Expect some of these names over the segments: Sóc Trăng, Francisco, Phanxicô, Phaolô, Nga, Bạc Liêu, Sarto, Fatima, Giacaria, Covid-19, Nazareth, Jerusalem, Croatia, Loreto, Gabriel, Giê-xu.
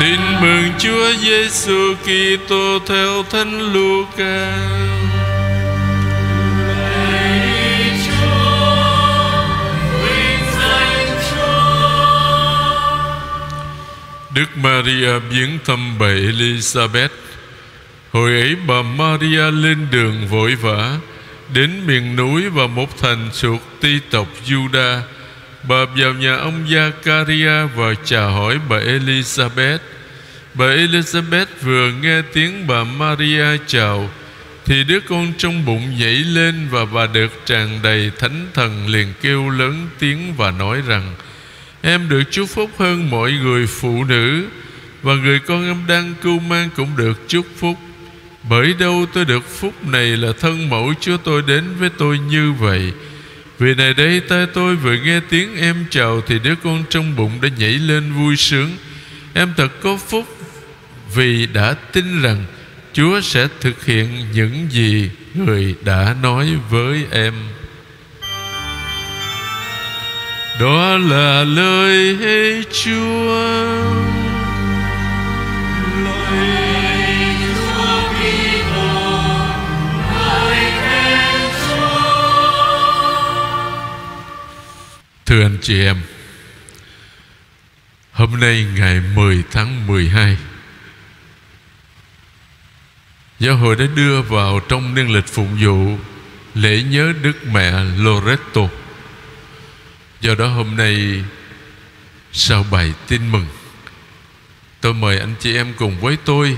Tin mừng Chúa Giê-xu Kitô theo Thánh Luca. Đức Maria viếng thăm bà Elizabeth. Hồi ấy bà Maria lên đường vội vã đến miền núi và một thành thuộc Ti tộc Giuđa. Bà vào nhà ông Giacaria và chào hỏi bà Elizabeth. Bà Elizabeth vừa nghe tiếng bà Maria chào thì đứa con trong bụng nhảy lên, và bà được tràn đầy Thánh Thần, liền kêu lớn tiếng và nói rằng: Em được chúc phúc hơn mọi người phụ nữ, và người con em đang cưu mang cũng được chúc phúc. Bởi đâu tôi được phúc này là thân mẫu Chúa tôi đến với tôi như vậy. Vì này đây tai tôi vừa nghe tiếng em chào thì đứa con trong bụng đã nhảy lên vui sướng. Em thật có phúc vì đã tin rằng Chúa sẽ thực hiện những gì người đã nói với em. Đó là lời Chúa. Thưa anh chị em, hôm nay ngày 10 tháng 12, Giáo hội đã đưa vào trong niên lịch phụng vụ lễ nhớ Đức Mẹ Loreto. Do đó hôm nay, sau bài tin mừng, tôi mời anh chị em cùng với tôi,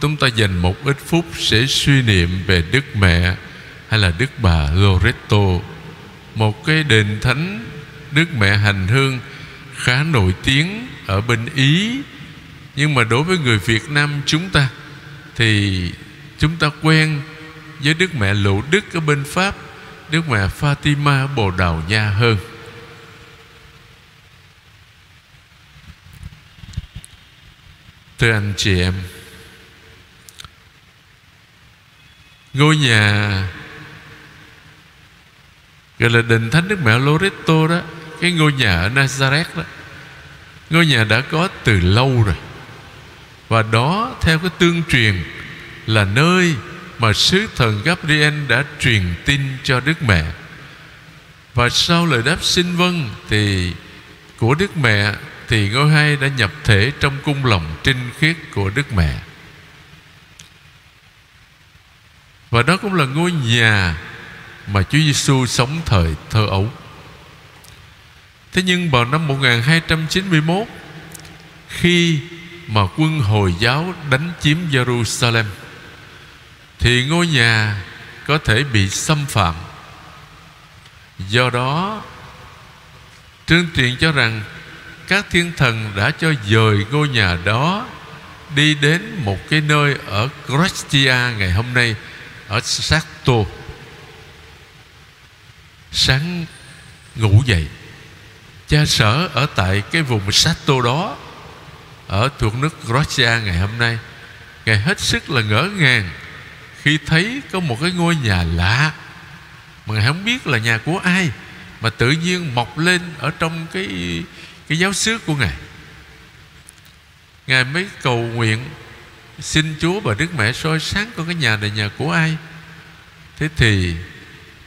chúng ta dành một ít phút sẽ suy niệm về Đức Mẹ hay là Đức Bà Loreto, một cái đền thánh Đức Mẹ hành hương khá nổi tiếng ở bên Ý. Nhưng mà đối với người Việt Nam chúng ta thì chúng ta quen với Đức Mẹ Lộ Đức ở bên Pháp, Đức Mẹ Fatima Bồ Đào Nha hơn. Thưa anh chị em, ngôi nhà gọi là đền thánh Đức Mẹ Loreto đó, cái ngôi nhà ở Nazareth đó, ngôi nhà đã có từ lâu rồi. Và đó theo cái tương truyền là nơi mà sứ thần Gabriel đã truyền tin cho Đức Mẹ. Và sau lời đáp xin vâng thì của Đức Mẹ thì ngôi hai đã nhập thể trong cung lòng trinh khiết của Đức Mẹ. Và đó cũng là ngôi nhà mà Chúa Giê-xu sống thời thơ ấu. Thế nhưng vào năm 1291, khi mà quân Hồi giáo đánh chiếm Jerusalem, thì ngôi nhà có thể bị xâm phạm. Do đó tương truyền cho rằng các thiên thần đã cho dời ngôi nhà đó đi đến một cái nơi ở Croatia ngày hôm nay, ở Sarto. Sáng ngủ dậy, cha sở ở tại cái vùng Sarto đó, ở thuộc nước Croatia ngày hôm nay, ngài hết sức là ngỡ ngàng khi thấy có một cái ngôi nhà lạ mà ngài không biết là nhà của ai, mà tự nhiên mọc lên ở trong cái giáo xứ của ngài. Ngài mới cầu nguyện xin Chúa và Đức Mẹ soi sáng coi cái nhà này nhà của ai. Thế thì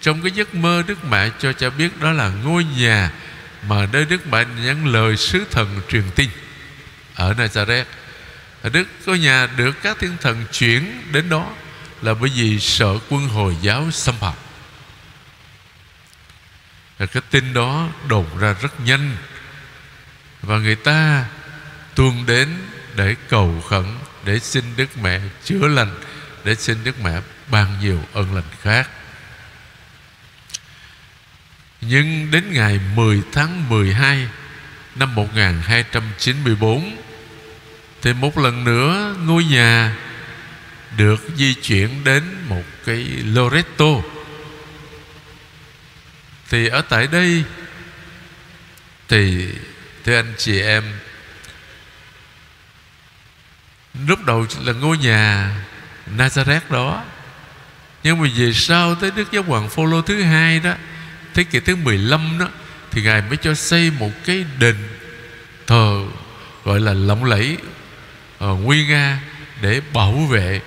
trong cái giấc mơ, Đức Mẹ cho cha biết đó là ngôi nhà mà nơi Đức Mẹ nhận lời sứ thần truyền tin ở Nazareth. Ngôi nhà được các thiên thần chuyển đến đó là bởi vì sợ quân Hồi giáo xâm phạm. Cái tin đó đồn ra rất nhanh, và người ta tuôn đến để cầu khẩn, để xin Đức Mẹ chữa lành, để xin Đức Mẹ ban nhiều ân lành khác. Nhưng đến ngày 10 tháng 12 năm 1294 thì một lần nữa ngôi nhà được di chuyển đến một cái Loreto. Thì ở tại đây thì thưa anh chị em, lúc đầu là ngôi nhà Nazareth đó, nhưng mà về sau tới Đức Giáo hoàng Phaolô thứ hai đó, thế kỷ thứ 15 đó, thì ngài mới cho xây một cái đền thờ gọi là lộng lẫy, nguy nga để bảo vệ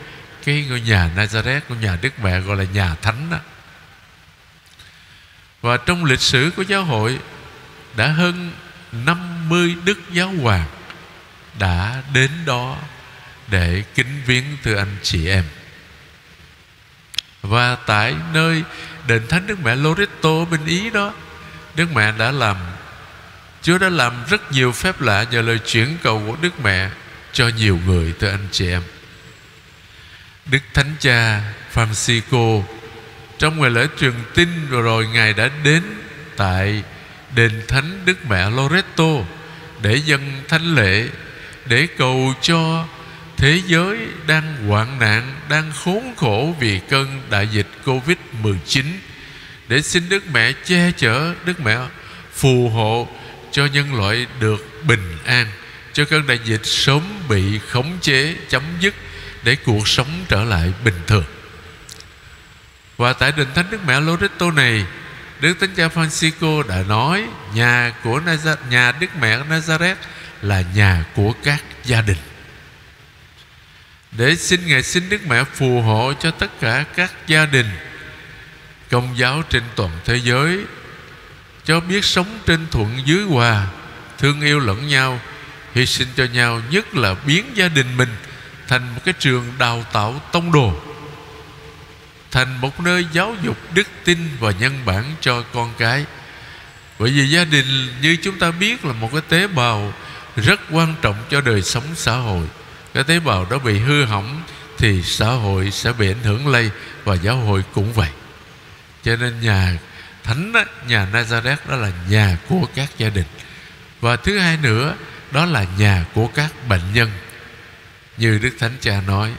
cái ngôi nhà Nazareth, ngôi nhà Đức Mẹ gọi là nhà thánh đó. Và trong lịch sử của giáo hội đã hơn 50 đức giáo hoàng đã đến đó để kính viếng thưa anh chị em. Và tại nơi đền thánh Đức Mẹ Loreto bên Ý đó, Chúa đã làm rất nhiều phép lạ nhờ lời chuyển cầu của Đức Mẹ cho nhiều người, thưa anh chị em. Đức Thánh Cha Phanxicô trong ngày lễ truyền tin vừa rồi, Ngài đã đến tại đền thánh Đức Mẹ Loreto để dâng thánh lễ, để cầu cho thế giới đang hoạn nạn, đang khốn khổ vì cơn đại dịch Covid-19, để xin Đức Mẹ che chở, Đức Mẹ phù hộ cho nhân loại được bình an, cho cơn đại dịch sớm bị khống chế, chấm dứt, để cuộc sống trở lại bình thường. Và tại đền thánh Đức Mẹ Loreto này, Đức Thánh Cha Francisco đã nói nhà Đức Mẹ Nazareth là nhà của các gia đình, để xin Đức Mẹ phù hộ cho tất cả các gia đình Công giáo trên toàn thế giới, cho biết sống trên thuận dưới hòa, thương yêu lẫn nhau, hy sinh cho nhau, nhất là biến gia đình mình thành một cái trường đào tạo tông đồ, thành một nơi giáo dục đức tin và nhân bản cho con cái. Bởi vì gia đình, như chúng ta biết, là một cái tế bào rất quan trọng cho đời sống xã hội. Cái tế bào đó bị hư hỏng thì xã hội sẽ bị ảnh hưởng lây, và giáo hội cũng vậy. Cho nên nhà thánh đó, nhà Nazareth đó là nhà của các gia đình. Và thứ hai nữa, đó là nhà của các bệnh nhân. Như Đức Thánh Cha nói,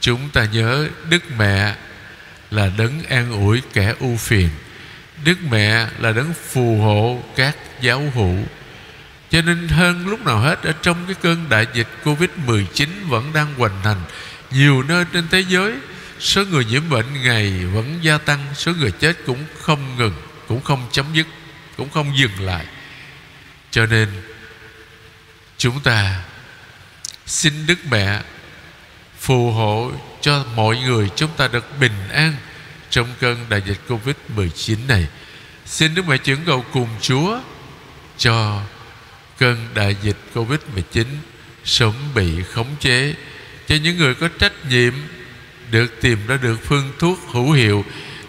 chúng ta nhớ Đức Mẹ là đấng an ủi kẻ ưu phiền, Đức Mẹ là đấng phù hộ các giáo hữu. Cho nên hơn lúc nào hết, ở trong cái cơn đại dịch Covid-19 vẫn đang hoành hành nhiều nơi trên thế giới, số người nhiễm bệnh ngày vẫn gia tăng, số người chết cũng không ngừng, cũng không chấm dứt, cũng không dừng lại. Cho nên chúng ta xin Đức Mẹ phù hộ cho mọi người chúng ta được bình an trong cơn đại dịch Covid-19 này. Xin Đức Mẹ chuyển cầu cùng Chúa cho cơn đại dịch Covid-19 sớm bị khống chế, cho những người có trách nhiệm được tìm ra được phương thuốc hữu hiệu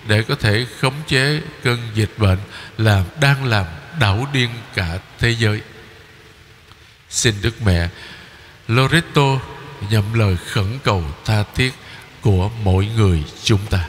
để có thể khống chế cơn dịch bệnh đang làm đảo điên cả thế giới. Xin Đức Mẹ Loreto nhậm lời khẩn cầu tha thiết của mỗi người chúng ta.